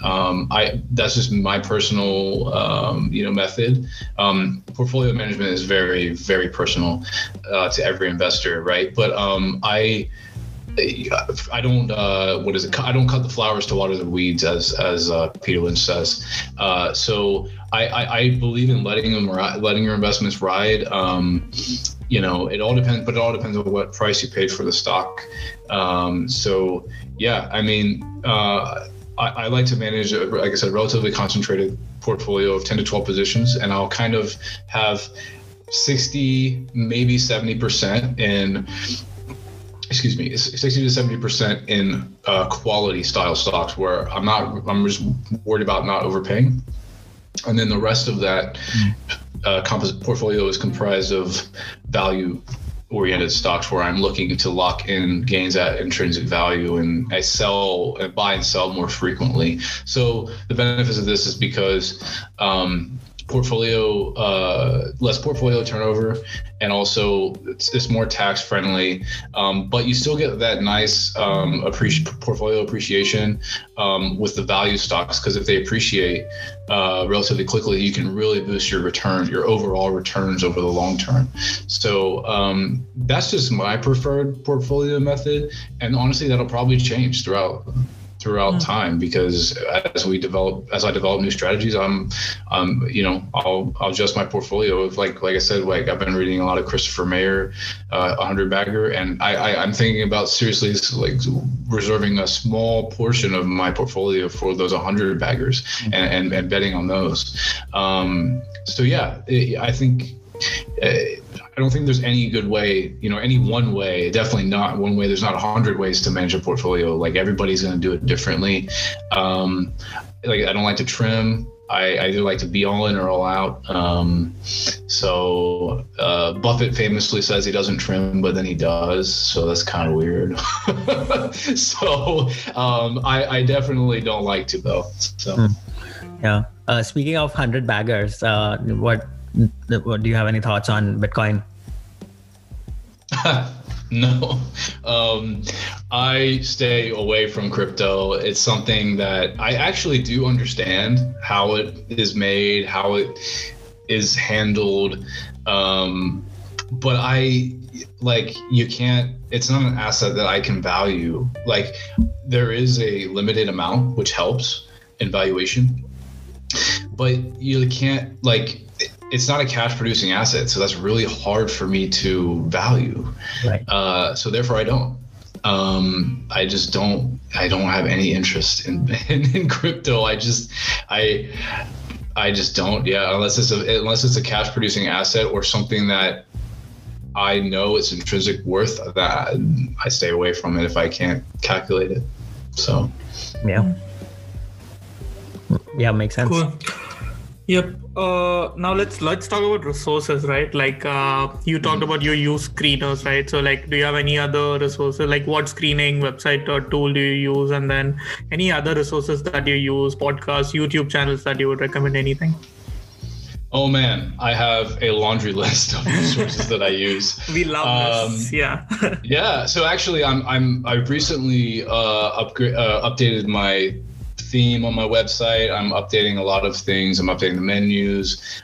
That's just my personal, method. Portfolio management is very, very personal to every investor, right? But I don't cut the flowers to water the weeds, as Peter Lynch says. So I believe in letting your investments ride. It all depends, but it all depends on what price you paid for the stock. I like to manage, like I said, relatively concentrated portfolio of 10 to 12 positions, and I'll kind of have 60, maybe 70% in. 60 to 70% in quality style stocks where I'm just worried about not overpaying. And then the rest of that portfolio is comprised of value oriented stocks where I'm looking to lock in gains at intrinsic value, and I sell and buy and sell more frequently. So the benefits of this is because less portfolio turnover, and also it's more tax friendly, but you still get that nice portfolio appreciation with the value stocks, because if they appreciate relatively quickly, you can really boost your overall returns over the long term. So that's just my preferred portfolio method, and honestly that'll probably change throughout time, because as I develop new strategies, I'll adjust my portfolio. Of like I said, like I've been reading a lot of Christopher Mayer, 100 Bagger, and I'm thinking about seriously like reserving a small portion of my portfolio for those 100 baggers and betting on those. I think. I don't think there's any good way, any one way, definitely not one way. There's not 100 ways to manage a portfolio. Like everybody's going to do it differently. I don't like to trim. I either like to be all in or all out. Buffett famously says he doesn't trim, but then he does. So that's kind of weird. I definitely don't like to though. So. Yeah. Speaking of 100 baggers, do you have any thoughts on Bitcoin? No. I stay away from crypto. It's something that I actually do understand how it is made, how it is handled. But you can't, it's not an asset that I can value. Like there is a limited amount, which helps in valuation, but you can't it's not a cash producing asset. So that's really hard for me to value. Right. So therefore I don't, I just don't, I don't have any interest in crypto. I just don't. Yeah, unless it's a cash producing asset or something that I know its intrinsic worth, that I stay away from it if I can't calculate it. So yeah, makes sense. Cool. Yep. Now let's talk about resources, right? Like you talked about you use screeners, right? So like, do you have any other resources? Like what screening website or tool do you use? And then any other resources that you use, podcasts, YouTube channels that you would recommend, anything? Oh man, I have a laundry list of resources that I use. We love this. Yeah. Yeah. So actually I've recently updated my theme on my website. I'm updating a lot of things. I'm updating the menus.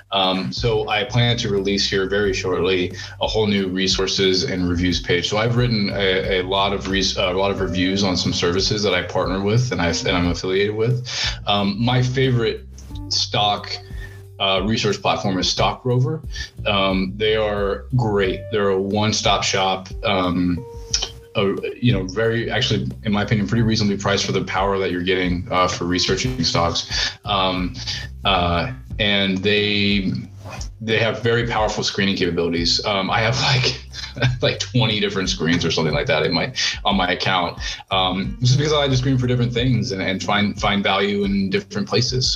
So I plan to release here very shortly a whole new resources and reviews page. So I've written a lot of reviews on some services that I partner with and I'm affiliated with. My favorite stock research platform is Stock Rover. They are great. They're a one-stop shop. Very, actually, in my opinion, pretty reasonably priced for the power that you're getting for researching stocks. And they have very powerful screening capabilities. I have like 20 different screens or something like that on my account, just because I like to screen for different things and find value in different places.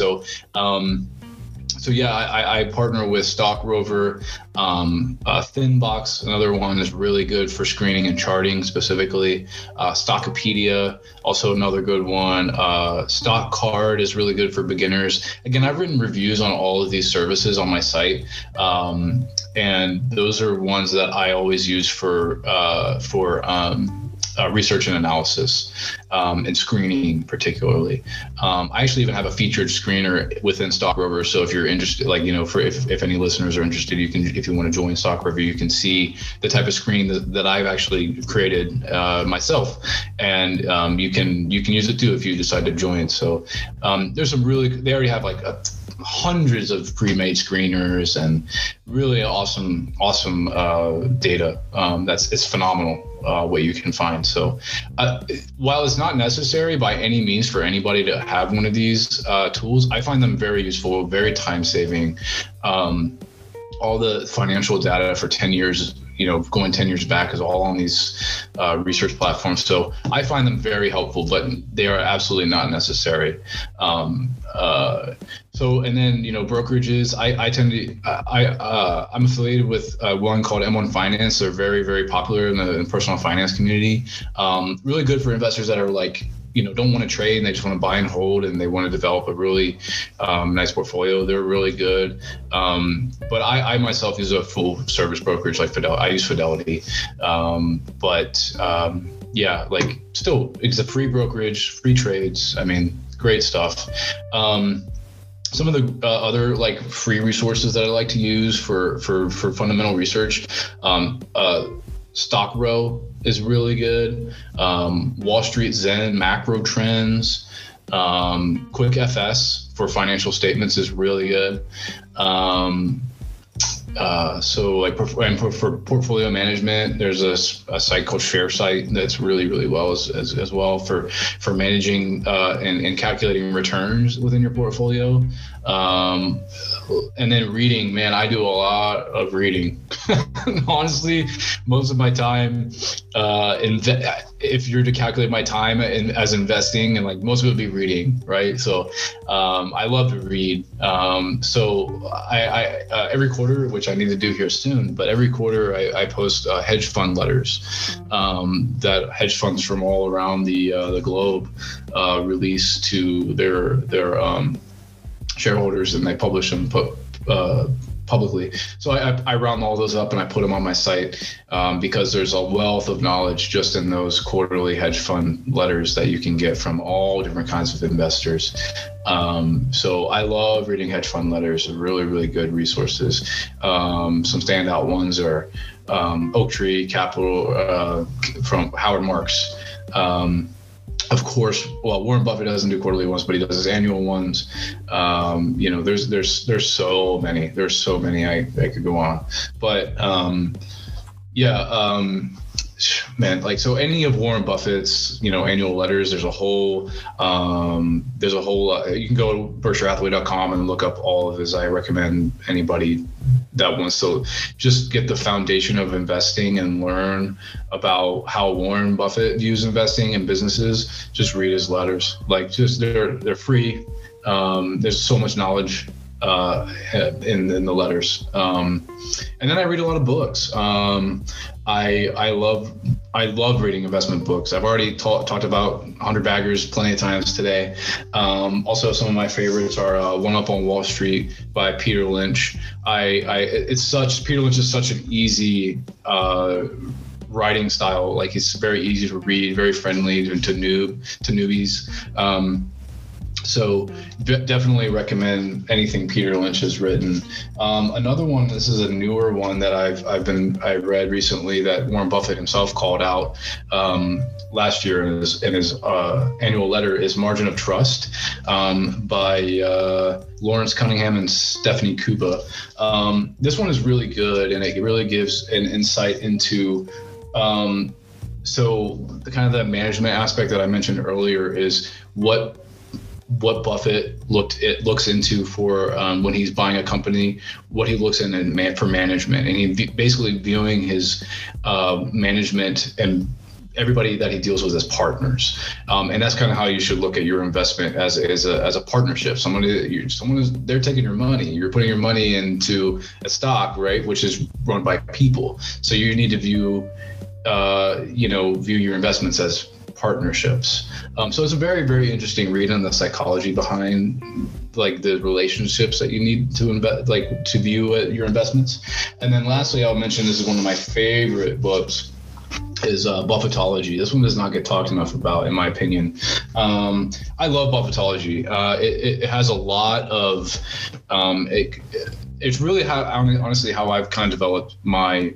So yeah, I partner with Stock Rover. Thinbox, another one, is really good for screening and charting specifically. Stockopedia, also another good one. Stock Card is really good for beginners. Again, I've written reviews on all of these services on my site, and those are ones that I always use for research and analysis, and screening particularly. I actually even have a featured screener within Stock Rover. So if you're interested, if any listeners are interested, if you want to join Stock Rover, you can see the type of screen that I've actually created myself, and you can use it too if you decide to join. So there's some they already have hundreds of pre-made screeners and really awesome data. It's phenomenal what you can find. So while it's not necessary by any means for anybody to have one of these tools, I find them very useful, very time-saving. All the financial data for 10 years, going 10 years back, is all on these research platforms. So I find them very helpful, but they are absolutely not necessary. Brokerages, I'm affiliated with one called M1 Finance. They're very, very popular in the personal finance community. Really good for investors that are don't want to trade and they just want to buy and hold and they want to develop a really nice portfolio. They're really good. But I myself use a full service brokerage like Fidelity. I use Fidelity. Still, it's a free brokerage, free trades. I mean, great stuff. Some of the other free resources that I like to use for fundamental research, Stock Row is really good. Wall Street Zen, macro trends, QuickFS for financial statements is really good. For portfolio management, there's a site called ShareSite that's really, really well as well for managing and calculating returns within your portfolio. And then reading, man, I do a lot of reading. Honestly, most of my time, if you're to calculate my time as investing, and most of it would be reading, right? So I love to read. So I every quarter, which I need to do here soon, but every quarter I post hedge fund letters that hedge funds from all around the globe release to their shareholders, and they publish them publicly. So I round all those up and I put them on my site because there's a wealth of knowledge just in those quarterly hedge fund letters that you can get from all different kinds of investors. So I love reading hedge fund letters. They're really, really good resources. Some standout ones are Oaktree Capital from Howard Marks. Of course, Warren Buffett doesn't do quarterly ones, but he does his annual ones. There's so many. There's so many I could go on. But man, like, so any of Warren Buffett's, you know, annual letters, there's a whole, you can go to BerkshireHathaway.com and look up all of his. I recommend anybody that wants to just get the foundation of investing and learn about how Warren Buffett views investing and businesses. Just read his letters. Like, just they're free. There's so much knowledge in the letters. And then I read a lot of books. I love reading investment books. I've already talked about 100 Baggers plenty of times today. Also, some of my favorites are One Up on Wall Street by Peter Lynch. Peter Lynch is such an easy writing style. Like, he's very easy to read, very friendly to newbies. So definitely recommend anything Peter Lynch has written. Another one, this is a newer one that I read recently that Warren Buffett himself called out last year in his annual letter, is Margin of Trust by Lawrence Cunningham and Stephanie Kuba. This one is really good, and it really gives an insight into so the kind of that management aspect that I mentioned earlier is what Buffett looks into for when he's buying a company, what he looks in and for management, and he basically viewing his management and everybody that he deals with as partners, and that's kind of how you should look at your investment as a partnership. They're taking your money, you're putting your money into a stock, right, which is run by people. So you need to view your investments as partnerships. So it's a very, very interesting read on the psychology behind, like, the relationships that you need to invest, like, to view your investments. And then lastly, I'll mention, this is one of my favorite books, is Buffetology. This one does not get talked enough about, in my opinion. I love Buffetology. It has a lot of, it's really honestly how I've kind of developed my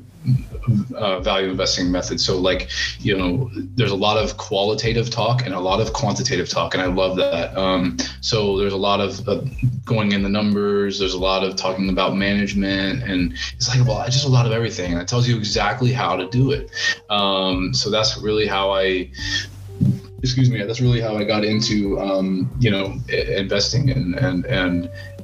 value investing method. So, like, you know, there's a lot of qualitative talk and a lot of quantitative talk, and I love that. So there's a lot of going in the numbers, there's a lot of talking about management, and it's like, well, just a lot of everything, and it tells you exactly how to do it. So that's really how I got into investing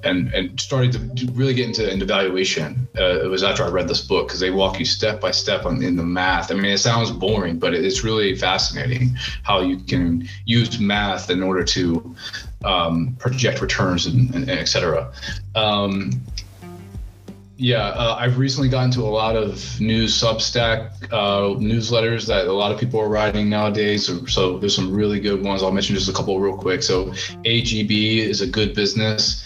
and started to really get into valuation. It was after I read this book, because they walk you step by step in the math. I mean, it sounds boring, but it's really fascinating how you can use math in order to project returns and et cetera. I've recently gotten to a lot of new Substack newsletters that a lot of people are writing nowadays. So there's some really good ones. I'll mention just a couple real quick. So AGB is a good business.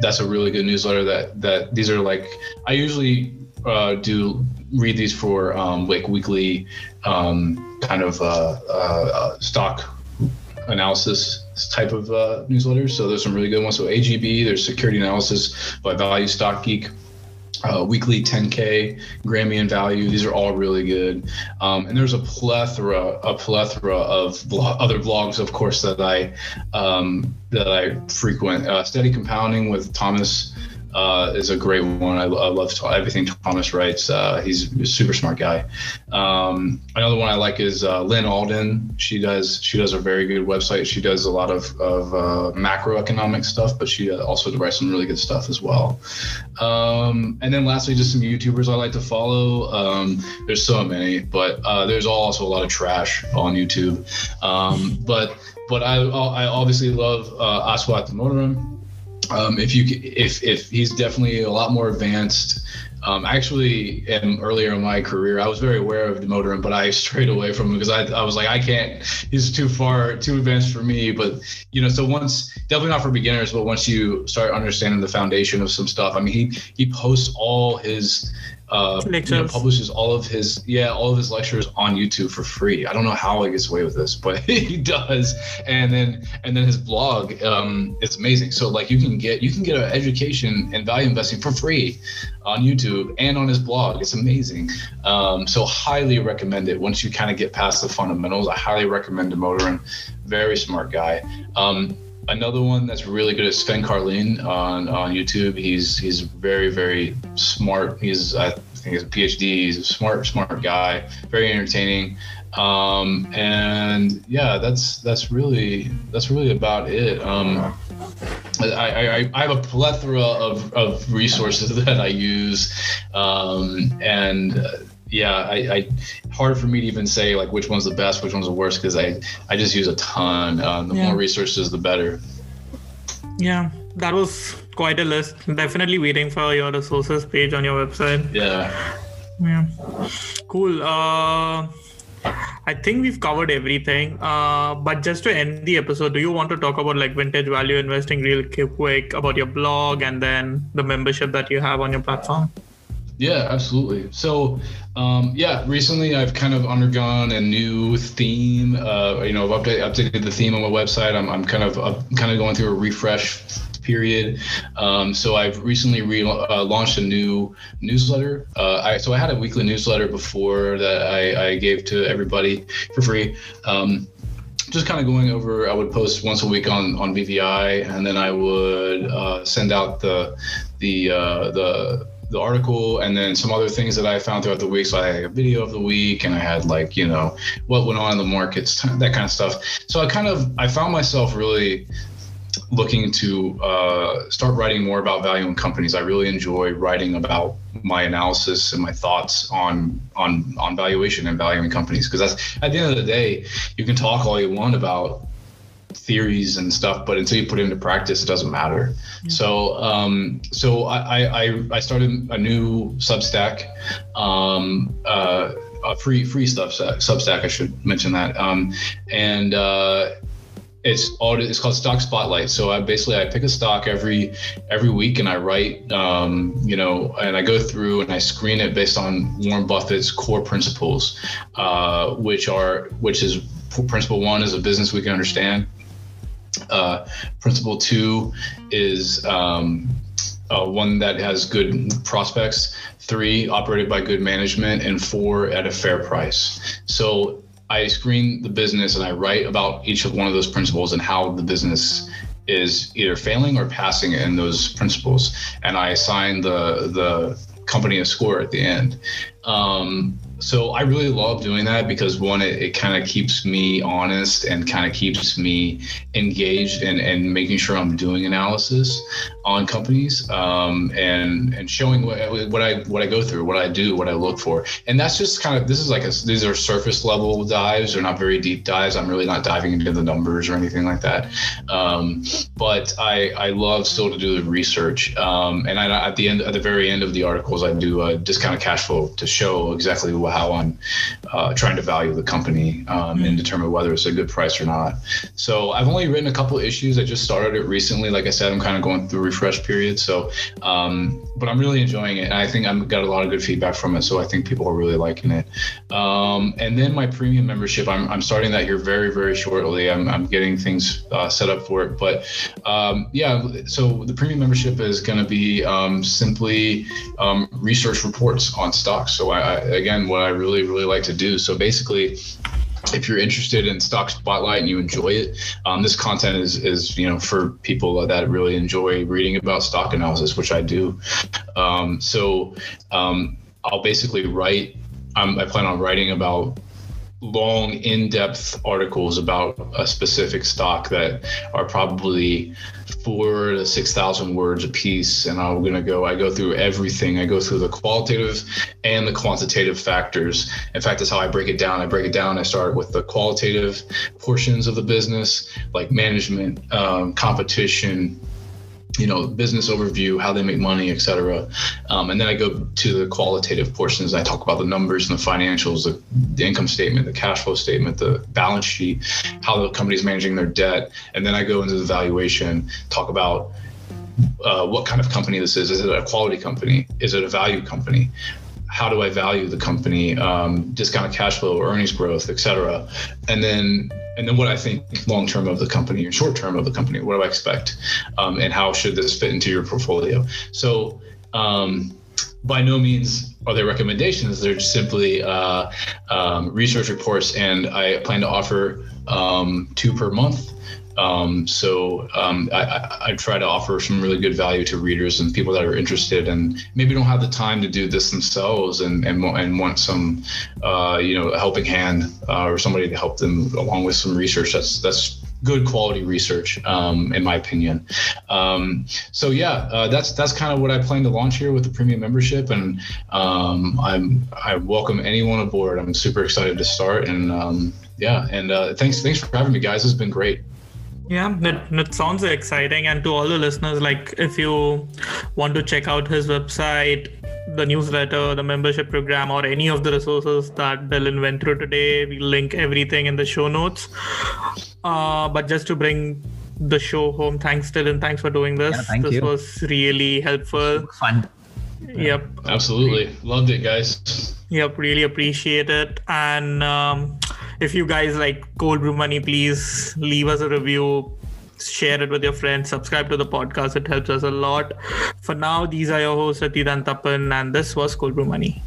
That's a really good newsletter that these are, like, I usually do read these for like weekly stock analysis type of newsletters. So there's some really good ones. So AGB, there's Security Analysis by Value Stock Geek, Weekly 10K, Grammy and Value. These are all really good. And there's a plethora of other blogs, of course, that I frequent. Steady Compounding with Thomas is a great one. I love everything Thomas writes. He's a super smart guy. Another one I like is Lynn Alden. She does a very good website. She does a lot of macroeconomic stuff, but she also writes some really good stuff as well. And then lastly, just some YouTubers I like to follow. There's so many, but there's also a lot of trash on YouTube. But I obviously love Aswath Damodaran. If he's definitely a lot more advanced. Earlier in my career, I was very aware of Damodaran, but I strayed away from him because I was like, I can't, he's too advanced for me. But, you know, so once, definitely not for beginners, but once you start understanding the foundation of some stuff, I mean, he posts all his, publishes all of his lectures on YouTube for free. I don't know how he gets away with this, but he does. And then his blog, it's amazing. So, like, you can get an education in value investing for free on YouTube and on his blog. It's amazing. So highly recommend it. Once you kind of get past the fundamentals, I highly recommend Damodaran. Very smart guy. Another one that's really good is Sven Carlin on YouTube. He's very, very smart. He's, I think he has a PhD. He's a smart guy, very entertaining. And yeah, that's really about it. I have a plethora of resources that I use. Yeah, hard for me to even say like which one's the best, which one's the worst, because I just use a ton. The more resources, the better. Yeah, that was quite a list. Definitely waiting for your resources page on your website. Yeah. Cool. I think we've covered everything. But just to end the episode, do you want to talk about like Vintage Value Investing real quick, about your blog and then the membership that you have on your platform? Yeah, absolutely. So, recently I've kind of undergone a new theme. I've updated the theme on my website. I'm kind of going through a refresh period. So I've recently launched a new newsletter. I had a weekly newsletter before that I gave to everybody for free. Just kind of going over, I would post once a week on VVI, and then I would send out the article and then some other things that I found throughout the week. So I had a video of the week and I had like, what went on in the markets, that kind of stuff. So I found myself really looking to start writing more about value in companies. I really enjoy writing about my analysis and my thoughts on valuation and valuing companies. Because that's, at the end of the day, you can talk all you want about theories and stuff, but until you put it into practice, it doesn't matter. Yeah. So I started a new Substack, a free stuff Substack. I should mention that. It's called Stock Spotlight. So I pick a stock every week and I write, and I go through and I screen it based on Warren Buffett's core principles, which is principle 1 is a business we can understand. Principle 2 is one that has good prospects, 3 operated by good management, and 4 at a fair price. So I screen the business and I write about each of one of those principles and how the business is either failing or passing in those principles. And I assign the company a score at the end. So I really love doing that because one, it kind of keeps me honest and kind of keeps me engaged and making sure I'm doing analysis on companies, and showing what I go through, what I do, what I look for. And that's just kind of, these are surface level dives. They're not very deep dives. I'm really not diving into the numbers or anything like that. But I love still to do the research. And at the very end of the articles, I do a discounted cash flow to show exactly how I'm trying to value the company and determine whether it's a good price or not. So I've only written a couple issues. I just started it recently. Like I said, I'm kind of going through a refresh period. So, but I'm really enjoying it. And I think I've got a lot of good feedback from it. So I think people are really liking it. And then my premium membership, I'm starting that here very, very shortly. I'm getting things set up for it. But so the premium membership is going to be simply research reports on stocks. So again, what I really, really like to do. So basically, if you're interested in Stock Spotlight and you enjoy it, this content is for people that really enjoy reading about stock analysis, which I do. I'll basically write. I plan on writing about long, in-depth articles about a specific stock that are probably 4,000 to 6,000 words a piece. And I go through everything. I go through the qualitative and the quantitative factors. In fact, that's how I break it down. I start with the qualitative portions of the business, like management, competition, business overview, how they make money, et cetera. And then I go to the qualitative portions. I talk about the numbers and the financials, the income statement, the cash flow statement, the balance sheet, how the company's managing their debt. And then I go into the valuation, talk about what kind of company this is. Is it a quality company? Is it a value company? How do I value the company? Discounted cash flow, earnings growth, et cetera. And then what I think long-term of the company or short-term of the company, what do I expect? And how should this fit into your portfolio? So by no means are they recommendations. They're just simply research reports. And I plan to offer 2 per month. So I try to offer some really good value to readers and people that are interested and maybe don't have the time to do this themselves and want some, helping hand or somebody to help them along with some research. That's good quality research, in my opinion. So that's kind of what I plan to launch here with the premium membership, and I welcome anyone aboard. I'm super excited to start, and thanks for having me, guys. It's been great. Yeah, that sounds exciting. And to all the listeners, like, if you want to check out his website, the newsletter, the membership program, or any of the resources that Dylan went through today, we link everything in the show notes. But just to bring the show home, thanks, Dylan. Thanks for doing this. Yeah, thank you. Was really helpful. Fun. Yep. Absolutely. Loved it, guys. Yep. Really appreciate it. And if you guys like Cold Brew Money, please leave us a review, share it with your friends, subscribe to the podcast. It helps us a lot. For now, these are your hosts, Satyad and Tapan, and this was Cold Brew Money.